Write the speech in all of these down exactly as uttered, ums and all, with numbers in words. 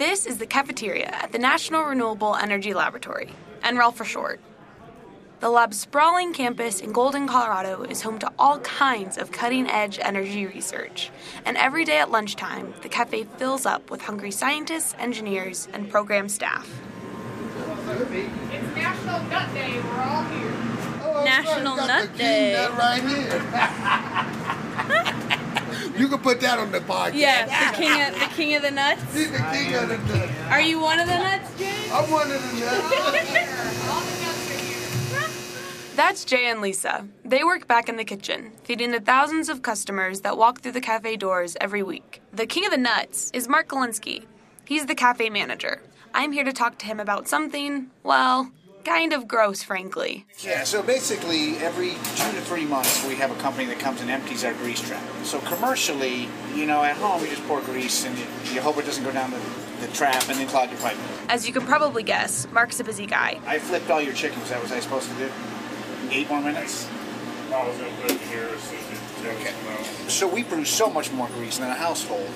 This is the cafeteria at the National Renewable Energy Laboratory, N R E L for short. The lab's sprawling campus in Golden, Colorado is home to all kinds of cutting-edge energy research, and every day at lunchtime, the cafe fills up with hungry scientists, engineers, and program staff. It's National Nut Day, we're all here. Oh, National sorry, Nut Day. Nut right here. You can put that on the podcast. Yeah, the king of the king of the nuts. He's the king of the nuts. Are you one of the nuts, Jay? I'm one of the nuts. All the nuts are here. That's Jay and Lisa. They work back in the kitchen, feeding the thousands of customers that walk through the cafe doors every week. The king of the nuts is Mark Galinsky. He's the cafe manager. I'm here to talk to him about something, well, kind of gross, frankly. Yeah, so basically every two to three months we have a company that comes and empties our grease trap. So commercially, you know, at home we just pour grease and you, you hope it doesn't go down the, the trap and then clog your pipe. As you can probably guess, Mark's a busy guy. I flipped all your chickens. That was I supposed to do? Eight more minutes? I was going to put it here as soon as it comes. So we produce so much more grease than a household.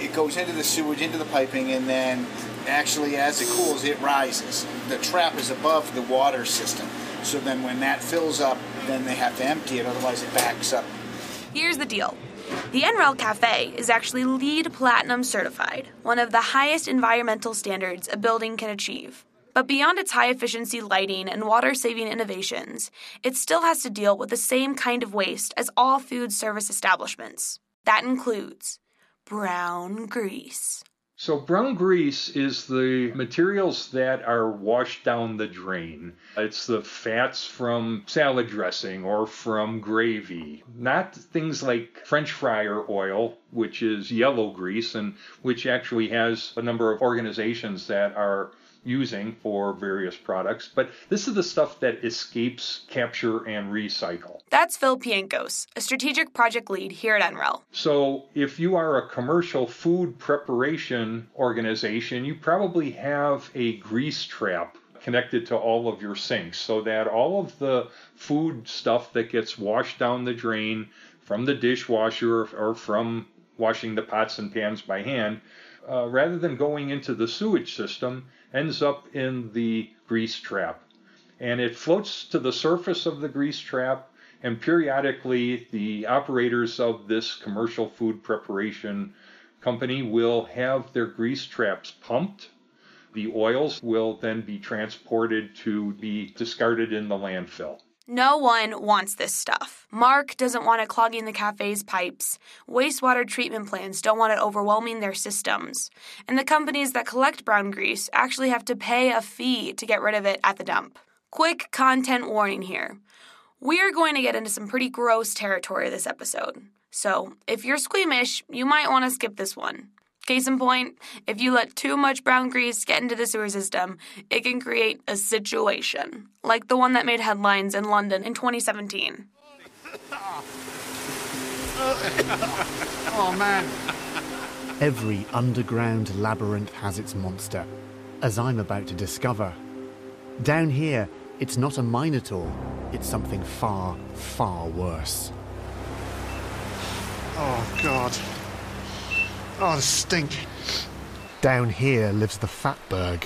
It goes into the sewage, into the piping, and then actually as it cools, it rises. The trap is above the water system. So then when that fills up, then they have to empty it, otherwise it backs up. Here's the deal. The N R E L Cafe is actually LEED Platinum certified, one of the highest environmental standards a building can achieve. But beyond its high-efficiency lighting and water-saving innovations, it still has to deal with the same kind of waste as all food service establishments. That includes brown grease. So brown grease is the materials that are washed down the drain. It's the fats from salad dressing or from gravy, not things like French fryer oil, which is yellow grease and which actually has a number of organizations that are using for various products. But this is the stuff that escapes capture and recycle. That's Phil Pienkos, a strategic project lead here at N R E L. So if you are a commercial food preparation organization, you probably have a grease trap connected to all of your sinks so that all of the food stuff that gets washed down the drain from the dishwasher or from washing the pots and pans by hand, uh, rather than going into the sewage system, ends up in the grease trap. And it floats to the surface of the grease trap, and periodically the operators of this commercial food preparation company will have their grease traps pumped. The oils will then be transported to be discarded in the landfill. No one wants this stuff. Mark doesn't want it clogging the cafe's pipes. Wastewater treatment plants don't want it overwhelming their systems. And the companies that collect brown grease actually have to pay a fee to get rid of it at the dump. Quick content warning here. We are going to get into some pretty gross territory this episode. So if you're squeamish, you might want to skip this one. Case in point, if you let too much brown grease get into the sewer system, it can create a situation, like the one that made headlines in London in twenty seventeen. Oh, man. Every underground labyrinth has its monster, as I'm about to discover. Down here, it's not a minotaur, it's something far, far worse. Oh, God. Oh, the stink. Down here lives the fatberg,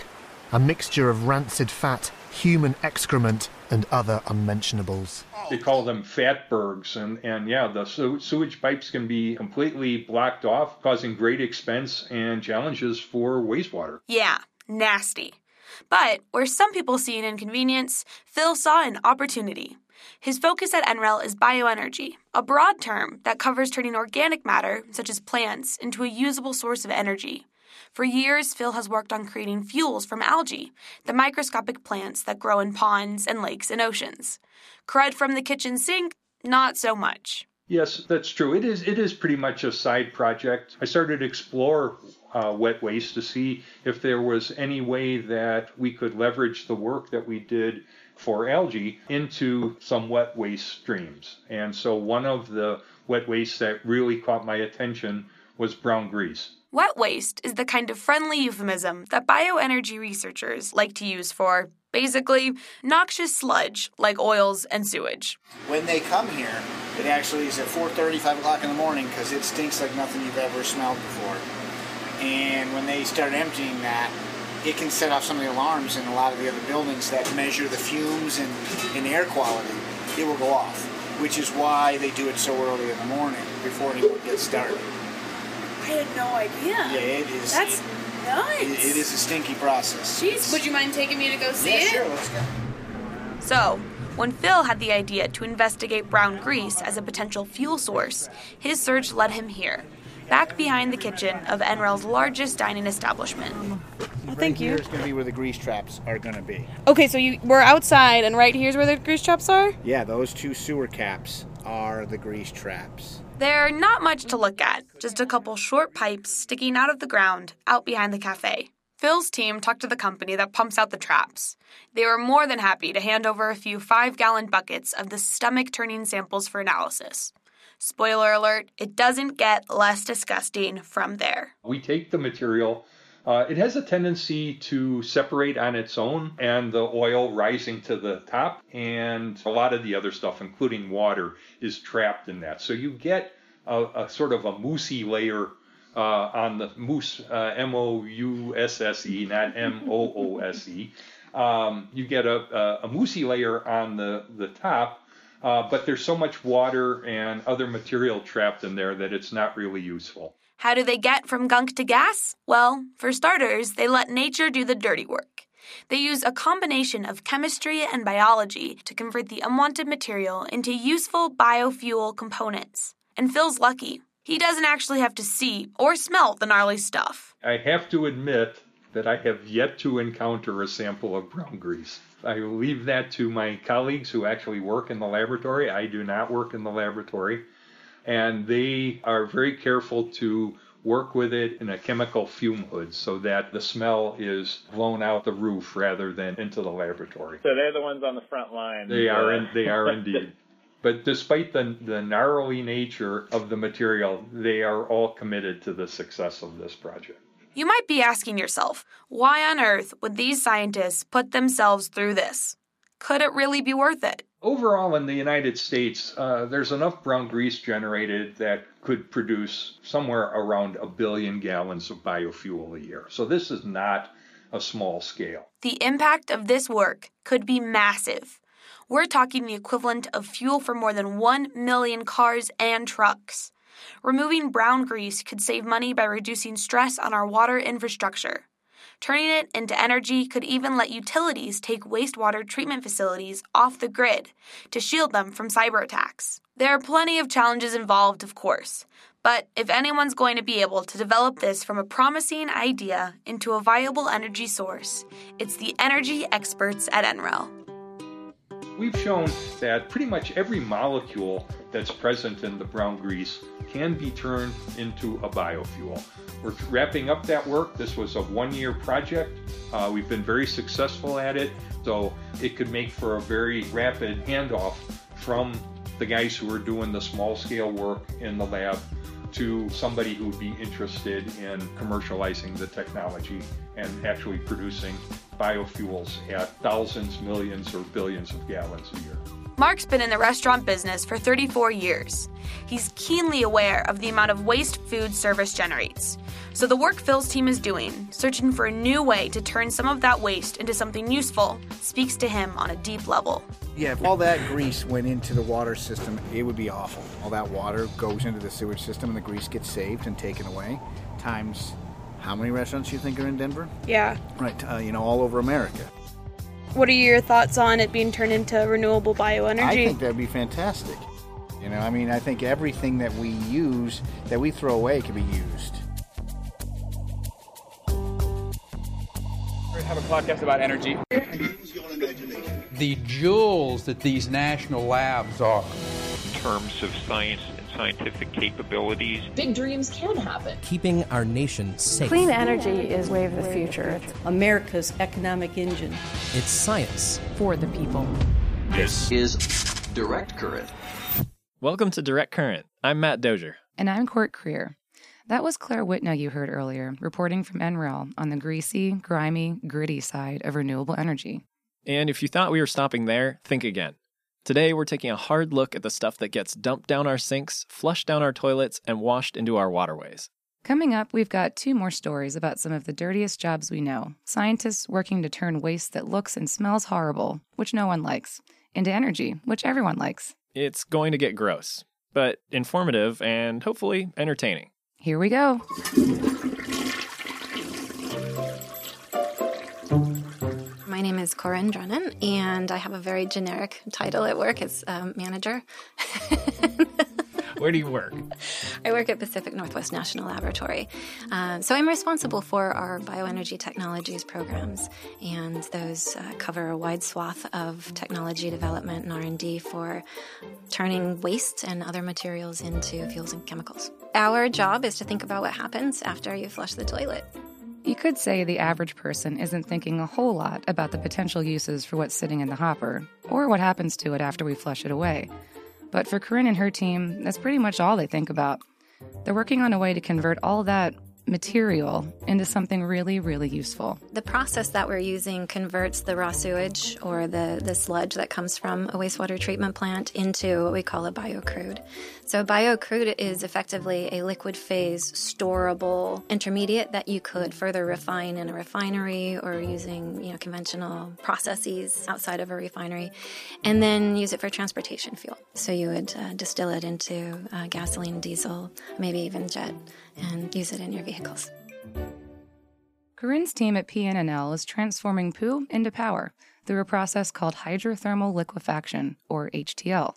a mixture of rancid fat, human excrement, and other unmentionables. They call them fatbergs, and, and yeah, the sew- sewage pipes can be completely blocked off, causing great expense and challenges for wastewater. Yeah, nasty. But where some people see an inconvenience, Phil saw an opportunity. His focus at N R E L is bioenergy, a broad term that covers turning organic matter, such as plants, into a usable source of energy. For years, Phil has worked on creating fuels from algae, the microscopic plants that grow in ponds and lakes and oceans. Crud from the kitchen sink, not so much. Yes, that's true. It is it is pretty much a side project. I started to explore uh, wet waste to see if there was any way that we could leverage the work that we did for algae into some wet waste streams. And so one of the wet wastes that really caught my attention was brown grease. Wet waste is the kind of friendly euphemism that bioenergy researchers like to use for, basically, noxious sludge like oils and sewage. When they come here, it actually is at four thirty, five o'clock in the morning because it stinks like nothing you've ever smelled before. and when they start emptying that, it can set off some of the alarms in a lot of the other buildings that measure the fumes and, and air quality. It will go off, which is why they do it so early in the morning before anyone gets started. I had no idea. Yeah, it is. That's it, nuts. It, it is a stinky process. Jeez, would you mind taking me to go see yeah, it? Sure, let's go. So, when Phil had the idea to investigate brown grease as a potential fuel source, his search led him here, back behind the kitchen of N R E L's largest dining establishment. Well, thank you. Right here's going to be where the grease traps are going to be. Okay, so you we're outside, and right here's where the grease traps are? Yeah, those two sewer caps are the grease traps. They're not much to look at, just a couple short pipes sticking out of the ground out behind the cafe. Phil's team talked to the company that pumps out the traps. They were more than happy to hand over a few five-gallon buckets of the stomach-turning samples for analysis. Spoiler alert, it doesn't get less disgusting from there. We take the material. Uh, it has a tendency to separate on its own, and the oil rising to the top and a lot of the other stuff, including water, is trapped in that. So you get a, a sort of a moussey layer uh, on the mousse, uh, M O U S S E, not M O O S E. Um, you get a, a, a moussey layer on the, the top. Uh, but there's so much water and other material trapped in there that it's not really useful. How do they get from gunk to gas? Well, for starters, they let nature do the dirty work. They use a combination of chemistry and biology to convert the unwanted material into useful biofuel components. And Phil's lucky. He doesn't actually have to see or smell the gnarly stuff. I have to admit that I have yet to encounter a sample of brown grease. I leave that to my colleagues who actually work in the laboratory. I do not work in the laboratory. And they are very careful to work with it in a chemical fume hood so that the smell is blown out the roof rather than into the laboratory. So they're the ones on the front line. They are, in, they are indeed. But despite the, the gnarly nature of the material, they are all committed to the success of this project. You might be asking yourself, why on earth would these scientists put themselves through this? Could it really be worth it? Overall, in the United States, uh, there's enough brown grease generated that could produce somewhere around a billion gallons of biofuel a year. So this is not a small scale. The impact of this work could be massive. We're talking the equivalent of fuel for more than one million cars and trucks. Removing brown grease could save money by reducing stress on our water infrastructure. Turning it into energy could even let utilities take wastewater treatment facilities off the grid to shield them from cyber attacks. There are plenty of challenges involved, of course, but if anyone's going to be able to develop this from a promising idea into a viable energy source, it's the energy experts at N R E L. We've shown that pretty much every molecule that's present in the brown grease can be turned into a biofuel. We're wrapping up that work. This was a one-year project. Uh, we've been very successful at it, so it could make for a very rapid handoff from the guys who are doing the small-scale work in the lab to somebody who would be interested in commercializing the technology and actually producing biofuels at thousands, millions, or billions of gallons a year. Mark's been in the restaurant business for thirty-four years. He's keenly aware of the amount of waste food service generates. So the work Phil's team is doing, searching for a new way to turn some of that waste into something useful, speaks to him on a deep level. Yeah, if all that grease went into the water system, it would be awful. All that water goes into the sewage system and the grease gets saved and taken away, times how many restaurants do you think are in Denver? Yeah. Right, uh, you know, all over America. What are your thoughts on it being turned into renewable bioenergy? I think that would be fantastic. You know, I mean, I think everything that we use, that we throw away, can be used. We're going to have a podcast about energy. Use your imagination. The jewels that these national labs are. In terms of science and scientific capabilities. Big dreams can happen. Keeping our nation safe. Clean energy is way of the future. It's America's economic engine. It's science for the people. This is Direct Current. Welcome to Direct Current. I'm Matt Dozier. And I'm Court Creer. That was Claire Whitna you heard earlier, reporting from N R E L on the greasy, grimy, gritty side of renewable energy. And if you thought we were stopping there, think again. Today, we're taking a hard look at the stuff that gets dumped down our sinks, flushed down our toilets, and washed into our waterways. Coming up, we've got two more stories about some of the dirtiest jobs we know. Scientists working to turn waste that looks and smells horrible, which no one likes, into energy, which everyone likes. It's going to get gross, but informative and hopefully entertaining. Here we go. My name is Corinne Drennan, and I have a very generic title at work as um, manager. Where do you work? I work at Pacific Northwest National Laboratory. Um, so I'm responsible for our bioenergy technologies programs, and those uh, cover a wide swath of technology development and R and D for turning waste and other materials into fuels and chemicals. Our job is to think about what happens after you flush the toilet. You could say the average person isn't thinking a whole lot about the potential uses for what's sitting in the hopper, or what happens to it after we flush it away. But for Corinne and her team, that's pretty much all they think about. They're working on a way to convert all that material into something really, really useful. The process that we're using converts the raw sewage or the, the sludge that comes from a wastewater treatment plant into what we call a biocrude. So biocrude is effectively a liquid phase storable intermediate that you could further refine in a refinery or using, you know, conventional processes outside of a refinery, and then use it for transportation fuel. So you would uh, distill it into uh, gasoline, diesel, maybe even jet, and use it in your vehicles. Corinne's team at P N N L is transforming poo into power through a process called hydrothermal liquefaction, or H T L.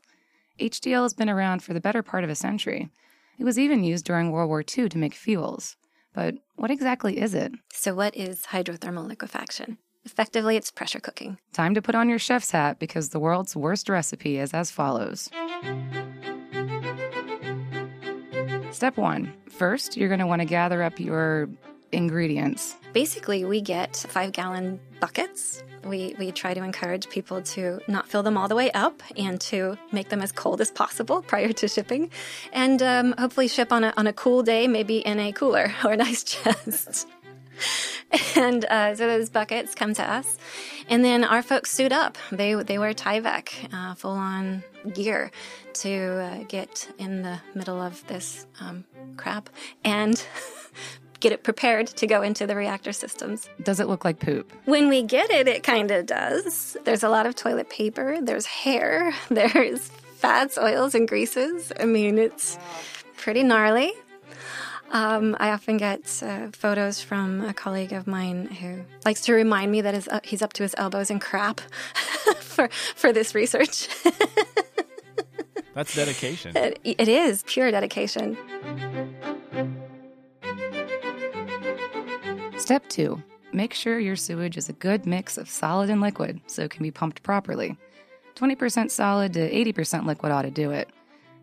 H T L has been around for the better part of a century. It was even used during World War Two to make fuels. But what exactly is it? So what is hydrothermal liquefaction? Effectively, it's pressure cooking. Time to put on your chef's hat, because the world's worst recipe is as follows. Step one. First, you're going to want to gather up your ingredients. Basically, we get five-gallon buckets. We we try to encourage people to not fill them all the way up and to make them as cold as possible prior to shipping, and um, hopefully ship on a on a cool day, maybe in a cooler or an ice chest. And uh, so those buckets come to us. And then our folks suit up. They they wear Tyvek, uh, full-on gear, to uh, get in the middle of this um, crap and get it prepared to go into the reactor systems. Does it look like poop? When we get it, it kind of does. There's a lot of toilet paper. There's hair. There's fats, oils, and greases. I mean, it's pretty gnarly. Um, I often get uh, photos from a colleague of mine who likes to remind me that his, uh, he's up to his elbows in crap for for this research. That's dedication. It, it is pure dedication. Step two, make sure your sewage is a good mix of solid and liquid so it can be pumped properly. twenty percent solid to eighty percent liquid ought to do it.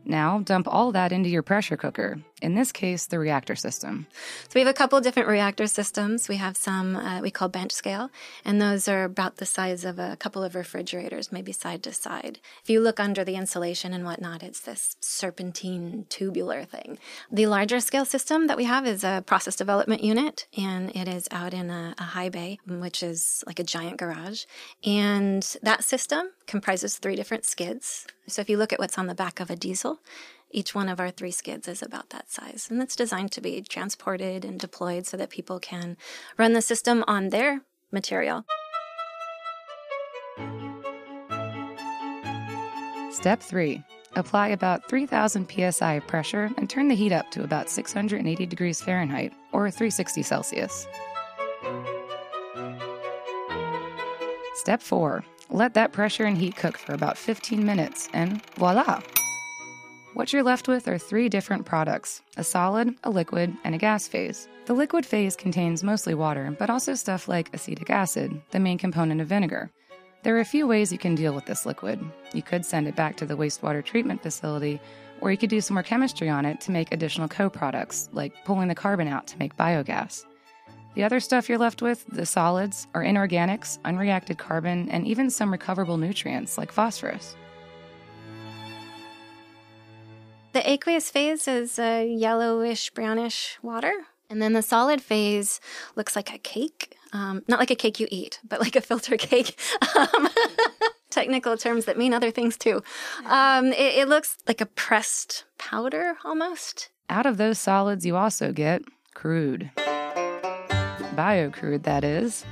Now, dump all that into your pressure cooker, in this case, the reactor system. So we have a couple different reactor systems. We have some uh, we call bench scale, and those are about the size of a couple of refrigerators, maybe side to side. If you look under the insulation and whatnot, it's this serpentine tubular thing. The larger scale system that we have is a process development unit, and it is out in a, a high bay, which is like a giant garage. And that system comprises three different skids. So if you look at what's on the back of a diesel, each one of our three skids is about that size. And that's designed to be transported and deployed so that people can run the system on their material. Step three. Apply about three thousand P S I of pressure and turn the heat up to about six hundred eighty degrees Fahrenheit, or three hundred sixty Celsius. Step four. Let that pressure and heat cook for about fifteen minutes, and voila! What you're left with are three different products, a solid, a liquid, and a gas phase. The liquid phase contains mostly water, but also stuff like acetic acid, the main component of vinegar. There are a few ways you can deal with this liquid. You could send it back to the wastewater treatment facility, or you could do some more chemistry on it to make additional co-products, like pulling the carbon out to make biogas. The other stuff you're left with, the solids, are inorganics, unreacted carbon, and even some recoverable nutrients like phosphorus. The aqueous phase is a yellowish, brownish water. And then the solid phase looks like a cake. Um, not like a cake you eat, but like a filter cake. Um, technical terms that mean other things too. Um, it, it looks like a pressed powder almost. Out of those solids, you also get crude. Biocrude, that is.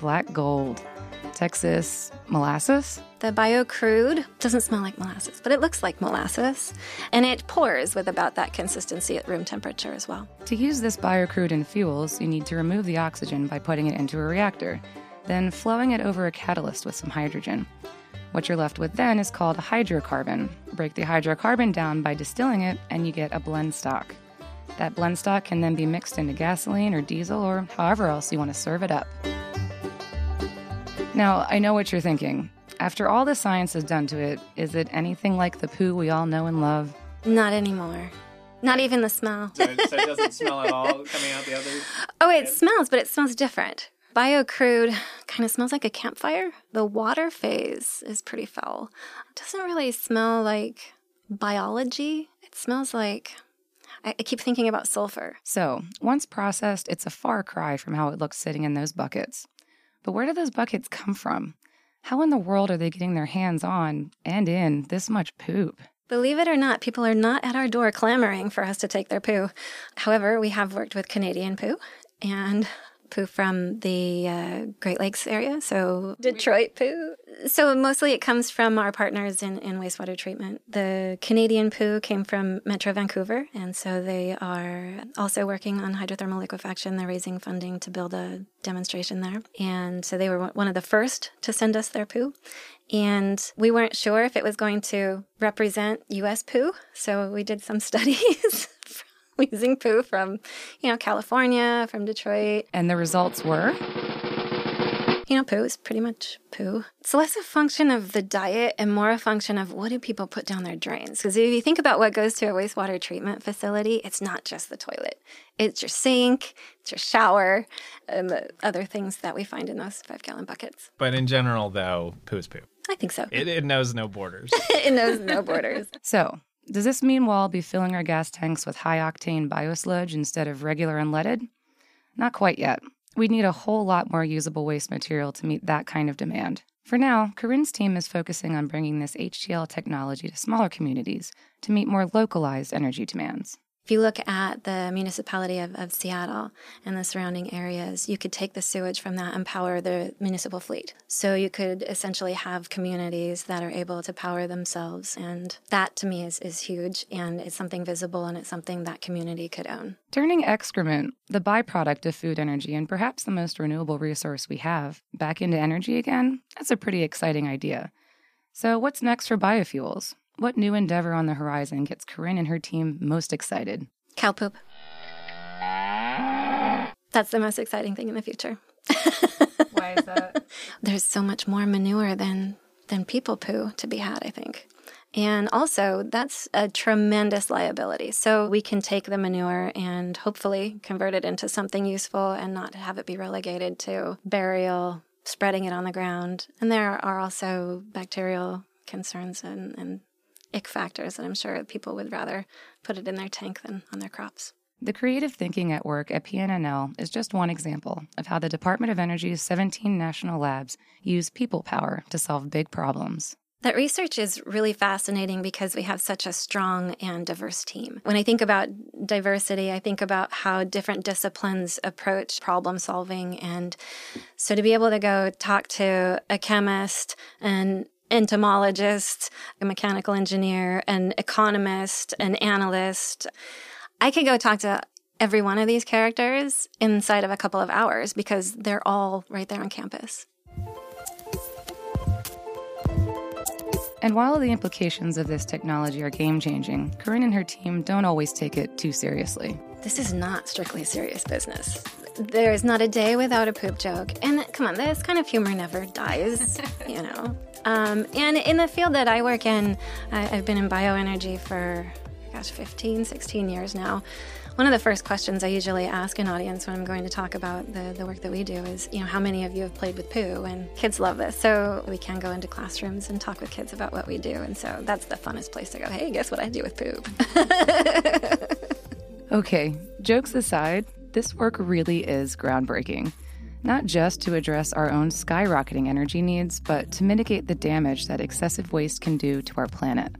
Black gold. Texas molasses. The biocrude doesn't smell like molasses, but it looks like molasses. And it pours with about that consistency at room temperature as well. To use this biocrude in fuels, you need to remove the oxygen by putting it into a reactor, then flowing it over a catalyst with some hydrogen. What you're left with then is called a hydrocarbon. Break the hydrocarbon down by distilling it, and you get a blend stock. That blend stock can then be mixed into gasoline or diesel or however else you want to serve it up. Now, I know what you're thinking. After all the science is done to it, is it anything like the poo we all know and love? Not anymore. Not even the smell. So it, so it doesn't smell at all coming out the other side? Oh, it smells, but it smells different. Biocrude kind of smells like a campfire. The water phase is pretty foul. It doesn't really smell like biology. It smells like... I keep thinking about sulfur. So, once processed, it's a far cry from how it looks sitting in those buckets. But where do those buckets come from? How in the world are they getting their hands on and in this much poop? Believe it or not, people are not at our door clamoring for us to take their poo. However, we have worked with Canadian poo and poo from the uh, Great Lakes area, so Detroit poo. So mostly it comes from our partners in, in wastewater treatment. The Canadian poo came from Metro Vancouver, and so they are also working on hydrothermal liquefaction. They're raising funding to build a demonstration there. And so they were one of the first to send us their poo. And we weren't sure if it was going to represent U S poo, so we did some studies using poo from, you know, California, from Detroit. And the results were? You know, poo is pretty much poo. It's less a function of the diet and more a function of what do people put down their drains. Because if you think about what goes to a wastewater treatment facility, it's not just the toilet. It's your sink, it's your shower, and the other things that we find in those five-gallon buckets. But in general, though, poo is poo. I think so. It, it knows no borders. It knows no borders. So... does this mean we'll all be filling our gas tanks with high-octane biosludge instead of regular unleaded? Not quite yet. We'd need a whole lot more usable waste material to meet that kind of demand. For now, Corinne's team is focusing on bringing this H T L technology to smaller communities to meet more localized energy demands. If you look at the municipality of, of Seattle and the surrounding areas, you could take the sewage from that and power the municipal fleet. So you could essentially have communities that are able to power themselves. And that, to me, is, is huge. And it's something visible, and it's something that community could own. Turning excrement, the byproduct of food energy and perhaps the most renewable resource we have, back into energy again, that's a pretty exciting idea. So what's next for biofuels? What new endeavor on the horizon gets Corinne and her team most excited? Cow poop. That's the most exciting thing in the future. Why is that? There's so much more manure than, than people poo to be had, I think. And also, that's a tremendous liability. So we can take the manure and hopefully convert it into something useful and not have it be relegated to burial, spreading it on the ground. And there are also bacterial concerns and... and ick factors that I'm sure people would rather put it in their tank than on their crops. The creative thinking at work at P N N L is just one example of how the Department of Energy's seventeen national labs use people power to solve big problems. That research is really fascinating because we have such a strong and diverse team. When I think about diversity, I think about how different disciplines approach problem solving. And so to be able to go talk to a chemist and entomologist, a mechanical engineer, an economist, an analyst. I could go talk to every one of these characters inside of a couple of hours because they're all right there on campus. And while the implications of this technology are game-changing, Corinne and her team don't always take it too seriously. This is not strictly serious business. There is not a day without a poop joke. And come on, this kind of humor never dies, you know. Um, and in the field that I work in, I, I've been in bioenergy for, gosh, fifteen, sixteen years now. One of the first questions I usually ask an audience when I'm going to talk about the, the work that we do is, you know, how many of you have played with poo? And kids love this. So we can go into classrooms and talk with kids about what we do. And so that's the funnest place to go, hey, guess what I do with poop? Okay, jokes aside, this work really is groundbreaking. Not just to address our own skyrocketing energy needs, but to mitigate the damage that excessive waste can do to our planet.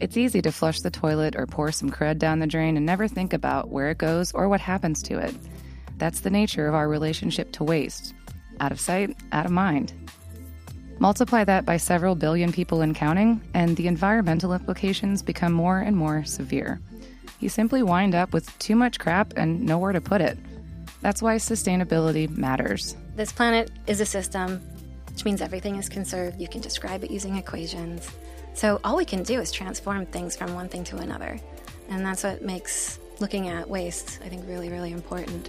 It's easy to flush the toilet or pour some crud down the drain and never think about where it goes or what happens to it. That's the nature of our relationship to waste. Out of sight, out of mind. Multiply that by several billion people and counting, and the environmental implications become more and more severe. You simply wind up with too much crap and nowhere to put it. That's why sustainability matters. This planet is a system, which means everything is conserved. You can describe it using equations. So all we can do is transform things from one thing to another. And that's what makes looking at waste, I think, really, really important.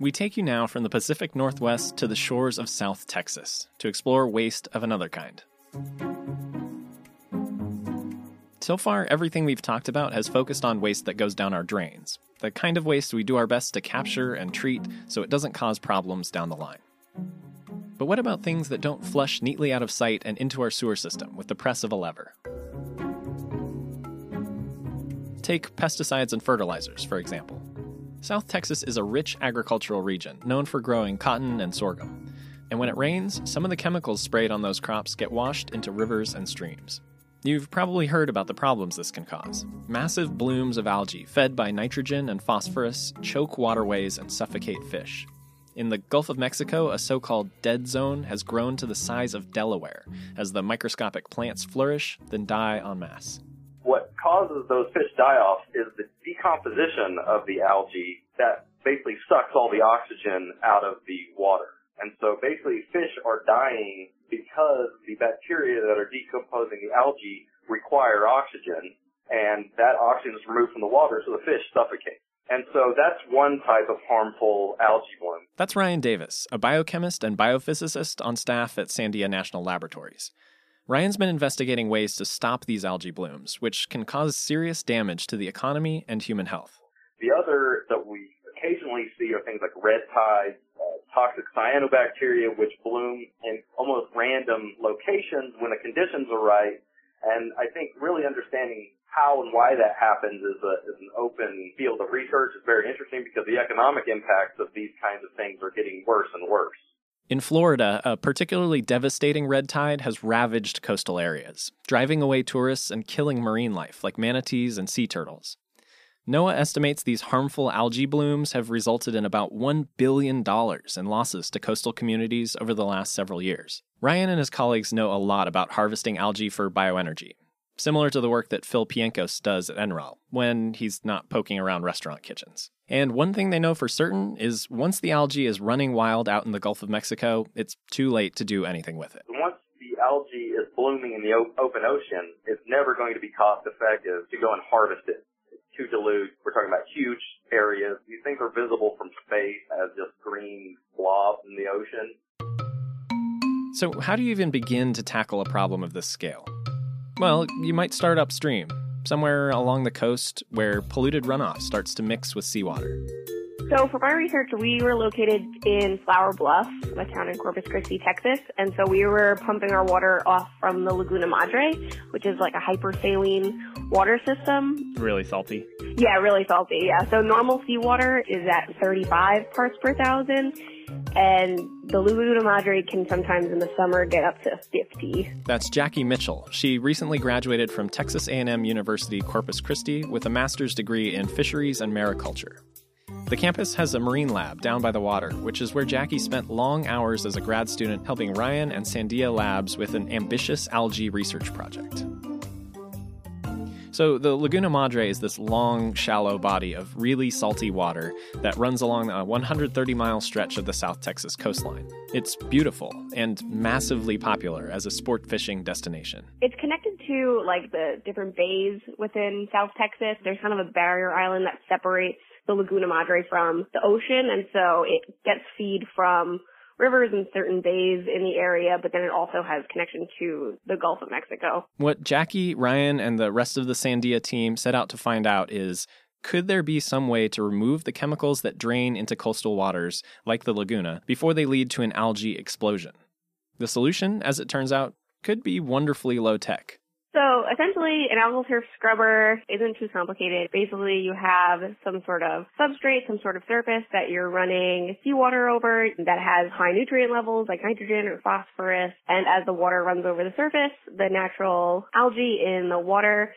We take you now from the Pacific Northwest to the shores of South Texas to explore waste of another kind. So far, everything we've talked about has focused on waste that goes down our drains, the kind of waste we do our best to capture and treat so it doesn't cause problems down the line. But what about things that don't flush neatly out of sight and into our sewer system with the press of a lever? Take pesticides and fertilizers, for example. South Texas is a rich agricultural region, known for growing cotton and sorghum. And when it rains, some of the chemicals sprayed on those crops get washed into rivers and streams. You've probably heard about the problems this can cause. Massive blooms of algae, fed by nitrogen and phosphorus, choke waterways and suffocate fish. In the Gulf of Mexico, a so-called dead zone has grown to the size of Delaware, as the microscopic plants flourish, then die en masse. What causes those fish die-offs is the decomposition of the algae that basically sucks all the oxygen out of the water. And so basically fish are dying because the bacteria that are decomposing the algae require oxygen, and that oxygen is removed from the water, so the fish suffocate. And so that's one type of harmful algae bloom. That's Ryan Davis, a biochemist and biophysicist on staff at Sandia National Laboratories. Ryan's been investigating ways to stop these algae blooms, which can cause serious damage to the economy and human health. The other that we occasionally see are things like red tides, uh, toxic cyanobacteria, which bloom in almost random locations when the conditions are right. And I think really understanding how and why that happens is, a, is an open field of research. It's very interesting because the economic impacts of these kinds of things are getting worse and worse. In Florida, a particularly devastating red tide has ravaged coastal areas, driving away tourists and killing marine life like manatees and sea turtles. NOAA estimates these harmful algae blooms have resulted in about one billion dollars in losses to coastal communities over the last several years. Ryan and his colleagues know a lot about harvesting algae for bioenergy, similar to the work that Phil Pienkos does at Enrol when he's not poking around restaurant kitchens. And one thing they know for certain is once the algae is running wild out in the Gulf of Mexico, it's too late to do anything with it. Once the algae is blooming in the open ocean, it's never going to be cost effective to go and harvest it. It's too dilute. We're talking about huge areas. These things are visible from space as just green blobs in the ocean. So how do you even begin to tackle a problem of this scale? Well, you might start upstream, somewhere along the coast where polluted runoff starts to mix with seawater. So for my research, we were located in Flower Bluff, a town in Corpus Christi, Texas. And so we were pumping our water off from the Laguna Madre, which is like a hypersaline water system. Really salty. Yeah, really salty, yeah. So normal seawater is at thirty-five parts per thousand. And the Laguna Madre can sometimes in the summer get up to fifty. That's Jackie Mitchell. She recently graduated from Texas A and M University, Corpus Christi, with a master's degree in fisheries and mariculture. The campus has a marine lab down by the water, which is where Jackie spent long hours as a grad student helping Ryan and Sandia Labs with an ambitious algae research project. So the Laguna Madre is this long, shallow body of really salty water that runs along a one hundred thirty mile stretch of the South Texas coastline. It's beautiful and massively popular as a sport fishing destination. It's connected to like the different bays within South Texas. There's kind of a barrier island that separates the Laguna Madre from the ocean, and so it gets feed from rivers and certain bays in the area, but then it also has connection to the Gulf of Mexico. What Jackie, Ryan, and the rest of the Sandia team set out to find out is, could there be some way to remove the chemicals that drain into coastal waters, like the Laguna, before they lead to an algae explosion? The solution, as it turns out, could be wonderfully low-tech. So essentially, an algal turf scrubber isn't too complicated. Basically, you have some sort of substrate, some sort of surface that you're running seawater over that has high nutrient levels like nitrogen or phosphorus. And as the water runs over the surface, the natural algae in the water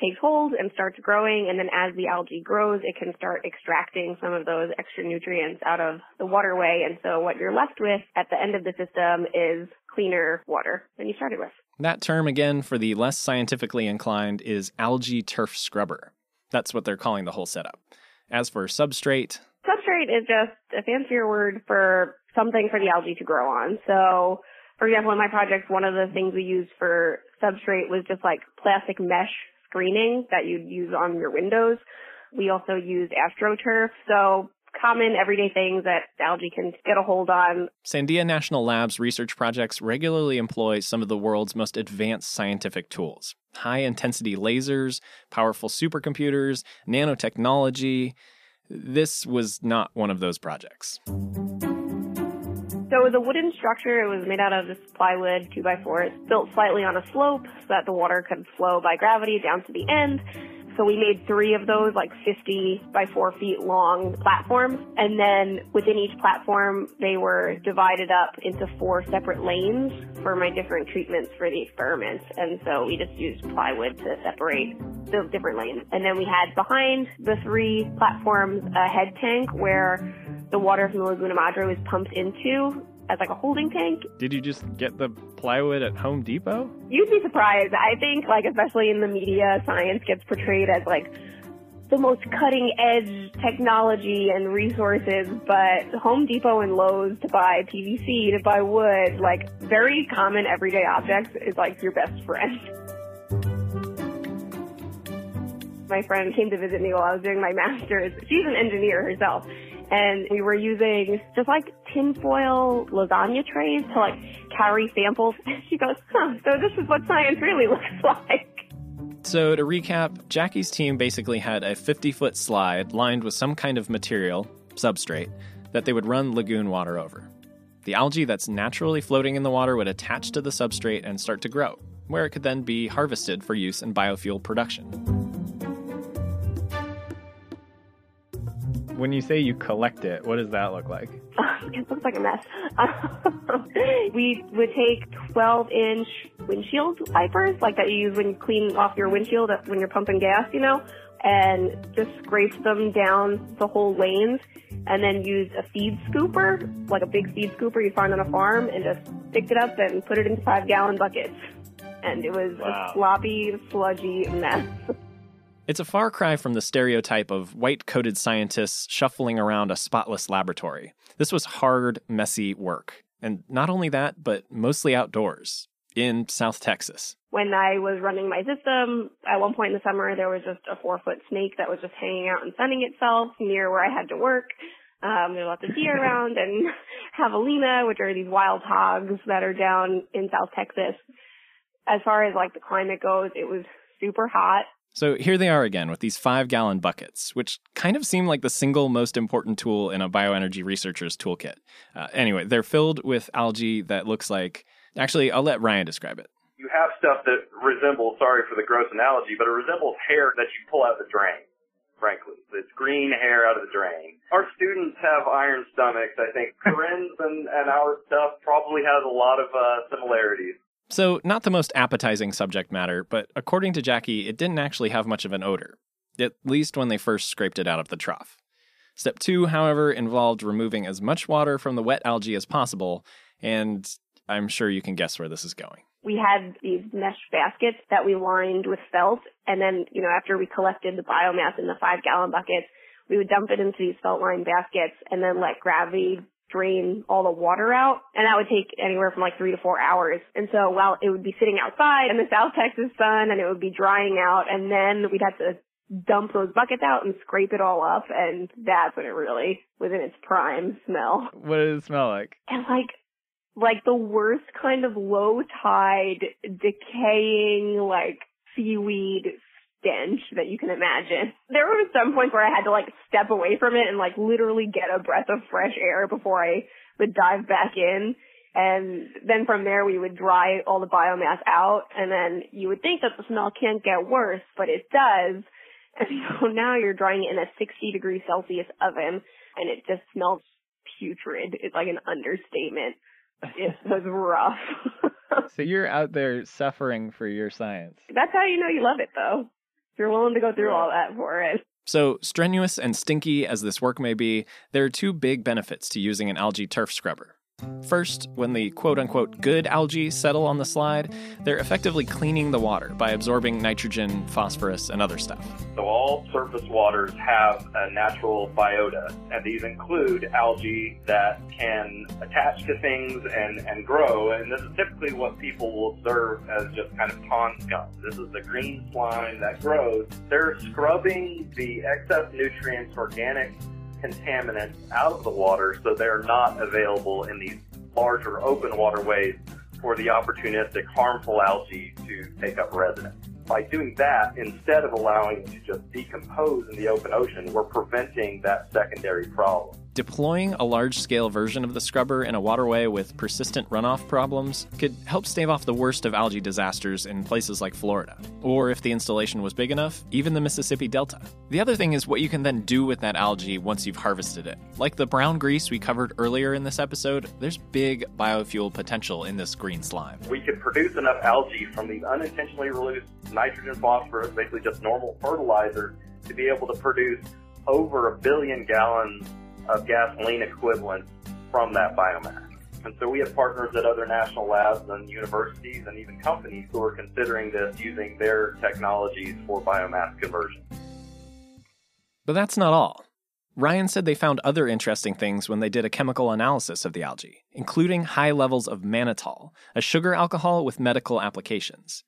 takes hold and starts growing. And then as the algae grows, it can start extracting some of those extra nutrients out of the waterway. And so what you're left with at the end of the system is cleaner water than you started with. That term, again, for the less scientifically inclined, is algae turf scrubber. That's what they're calling the whole setup. As for substrate... Substrate is just a fancier word for something for the algae to grow on. So, for example, in my project, one of the things we used for substrate was just like plastic mesh screening that you'd use on your windows. We also used astroturf, so... common everyday things that algae can get a hold on. Sandia National Lab's research projects regularly employ some of the world's most advanced scientific tools. High-intensity lasers, powerful supercomputers, nanotechnology. This was not one of those projects. So it was a wooden structure. It was made out of this plywood two by four. It's built slightly on a slope so that the water could flow by gravity down to the end. So we made three of those, like fifty by four feet long platforms. And then within each platform, they were divided up into four separate lanes for my different treatments for the experiments. And so we just used plywood to separate the different lanes. And then we had behind the three platforms a head tank where the water from the Laguna Madre was pumped into as like a holding tank. Did you just get the plywood at Home Depot? You'd be surprised. I think, like, especially in the media, science gets portrayed as like the most cutting edge technology and resources, but Home Depot and Lowe's to buy P V C, to buy wood, like very common everyday objects is like your best friend. My friend came to visit me while I was doing my master's. She's an engineer herself. And we were using just like tinfoil lasagna trays to like carry samples. And she goes, huh, so this is what science really looks like. So to recap, Jackie's team basically had a fifty-foot slide lined with some kind of material, substrate, that they would run lagoon water over. The algae that's naturally floating in the water would attach to the substrate and start to grow, where it could then be harvested for use in biofuel production. When you say you collect it, what does that look like? It looks like a mess. We would take twelve-inch windshield wipers, like that you use when you clean off your windshield when you're pumping gas, you know, and just scrape them down the whole lanes, and then use a feed scooper, like a big feed scooper you find on a farm, and just pick it up and put it into five-gallon buckets. And it was wow. A sloppy, sludgy mess. It's a far cry from the stereotype of white-coated scientists shuffling around a spotless laboratory. This was hard, messy work. And not only that, but mostly outdoors, in South Texas. When I was running my system, at one point in the summer, there was just a four-foot snake that was just hanging out and sunning itself near where I had to work. Um, there were lots of deer around, and javelina, which are these wild hogs that are down in South Texas. As far as, like, the climate goes, it was super hot. So here they are again with these five-gallon buckets, which kind of seem like the single most important tool in a bioenergy researcher's toolkit. Uh, anyway, they're filled with algae that looks like... Actually, I'll let Ryan describe it. You have stuff that resembles, sorry for the gross analogy, but it resembles hair that you pull out of the drain, frankly. It's green hair out of the drain. Our students have iron stomachs, I think. Corinne's and, and our stuff probably has a lot of uh, similarities. So not the most appetizing subject matter, but according to Jackie, it didn't actually have much of an odor, at least when they first scraped it out of the trough. Step two, however, involved removing as much water from the wet algae as possible, and I'm sure you can guess where this is going. We had these mesh baskets that we lined with felt, and then, you know, after we collected the biomass in the five-gallon buckets, we would dump it into these felt-lined baskets and then let gravity drain all the water out, and that would take anywhere from like three to four hours. And so while it would be sitting outside in the South Texas sun and it would be drying out, and then we'd have to dump those buckets out and scrape it all up, and that's when it really was in its prime smell. What did it smell like? And like like the worst kind of low tide, decaying like seaweed stench that you can imagine. There were some points where I had to like step away from it and like literally get a breath of fresh air before I would dive back in. And then from there, we would dry all the biomass out, and then you would think that the smell can't get worse, but it does. And so now you're drying it in a sixty degree Celsius oven, and it just smells putrid. It's like an understatement. It was rough. So you're out there suffering for your science. That's how you know you love it, though. You're willing to go through all that for it. So strenuous and stinky as this work may be, there are two big benefits to using an algae turf scrubber. First, when the quote-unquote good algae settle on the slide, they're effectively cleaning the water by absorbing nitrogen, phosphorus, and other stuff. So all surface waters have a natural biota, and these include algae that can attach to things and, and grow, and this is typically what people will observe as just kind of pond scum. This is the green slime that grows. They're scrubbing the excess nutrients, organic contaminants out of the water so they're not available in these larger open waterways for the opportunistic harmful algae to take up residence. By doing that, instead of allowing it to just decompose in the open ocean, we're preventing that secondary problem. Deploying a large-scale version of the scrubber in a waterway with persistent runoff problems could help stave off the worst of algae disasters in places like Florida, or if the installation was big enough, even the Mississippi Delta. The other thing is what you can then do with that algae once you've harvested it. Like the brown grease we covered earlier in this episode, there's big biofuel potential in this green slime. We could produce enough algae from these unintentionally released nitrogen, phosphorus, basically just normal fertilizer, to be able to produce over a billion gallons of gasoline equivalent from that biomass. And so we have partners at other national labs and universities and even companies who are considering this using their technologies for biomass conversion. But that's not all. Ryan said they found other interesting things when they did a chemical analysis of the algae, including high levels of mannitol, a sugar alcohol with medical applications.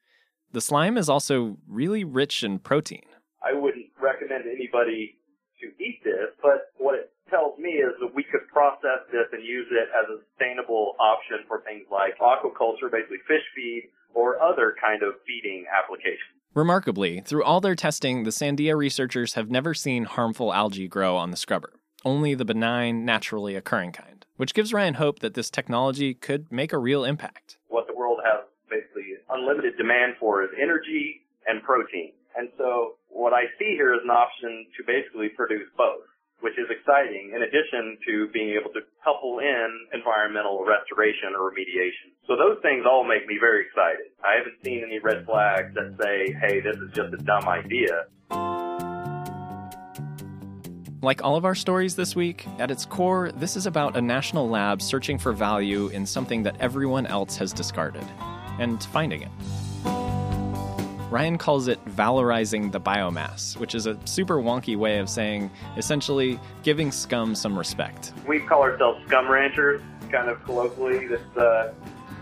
The slime is also really rich in protein. I wouldn't recommend anybody to eat this, but what it tells me is that we could process this and use it as a sustainable option for things like aquaculture, basically fish feed, or other kind of feeding applications. Remarkably, through all their testing, the Sandia researchers have never seen harmful algae grow on the scrubber, only the benign, naturally occurring kind, which gives Ryan hope that this technology could make a real impact. What the world has basically unlimited demand for is energy and protein. And so what I see here is an option to basically produce both, which is exciting, in addition to being able to couple in environmental restoration or remediation. So those things all make me very excited. I haven't seen any red flags that say, hey, this is just a dumb idea. Like all of our stories this week, at its core, this is about a national lab searching for value in something that everyone else has discarded, and finding it. Ryan calls it valorizing the biomass, which is a super wonky way of saying, essentially, giving scum some respect. We call ourselves scum ranchers, kind of colloquially, this, uh,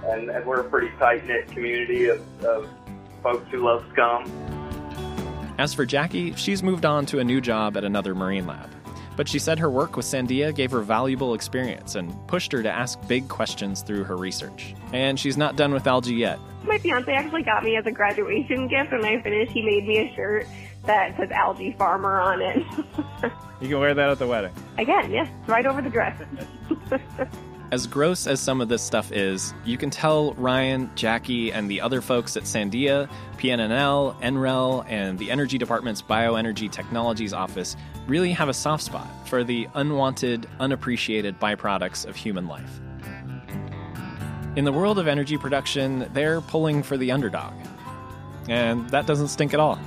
and, and we're a pretty tight-knit community of, of folks who love scum. As for Jackie, she's moved on to a new job at another marine lab. But she said her work with Sandia gave her valuable experience and pushed her to ask big questions through her research. And she's not done with algae yet. My fiancé actually got me as a graduation gift. When I finished, he made me a shirt that says algae farmer on it. You can wear that at the wedding. Again, yes, right over the dress. As gross as some of this stuff is, you can tell Ryan, Jackie, and the other folks at Sandia, P N N L, N R E L, and the Energy Department's Bioenergy Technologies Office really have a soft spot for the unwanted, unappreciated byproducts of human life. In the world of energy production, they're pulling for the underdog. And that doesn't stink at all.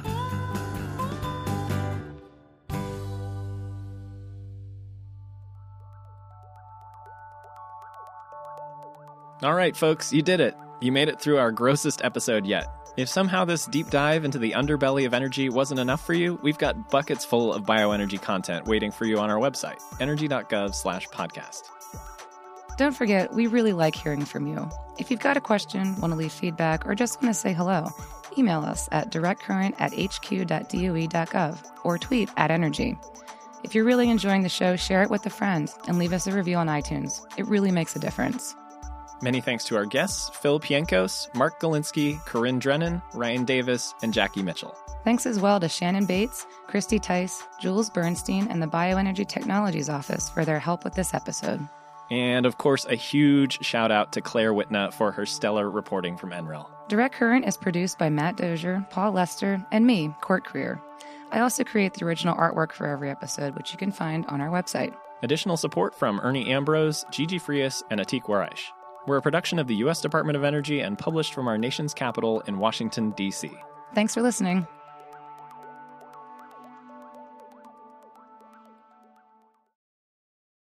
All right, folks, you did it. You made it through our grossest episode yet. If somehow this deep dive into the underbelly of energy wasn't enough for you, we've got buckets full of bioenergy content waiting for you on our website, energy dot gov slash podcast. Don't forget, we really like hearing from you. If you've got a question, want to leave feedback, or just want to say hello, email us at direct current at h q dot d o e dot gov or tweet at energy. If you're really enjoying the show, share it with a friend and leave us a review on iTunes. It really makes a difference. Many thanks to our guests, Phil Pienkos, Mark Galinsky, Corinne Drennan, Ryan Davis, and Jackie Mitchell. Thanks as well to Shannon Bates, Christy Tice, Jules Bernstein, and the Bioenergy Technologies Office for their help with this episode. And of course, a huge shout out to Claire Whitna for her stellar reporting from N R E L. Direct Current is produced by Matt Dozier, Paul Lester, and me, Court Creer. I also create the original artwork for every episode, which you can find on our website. Additional support from Ernie Ambrose, Gigi Frias, and Atiq Warish. We're a production of the U S Department of Energy and published from our nation's capital in Washington, D C Thanks for listening.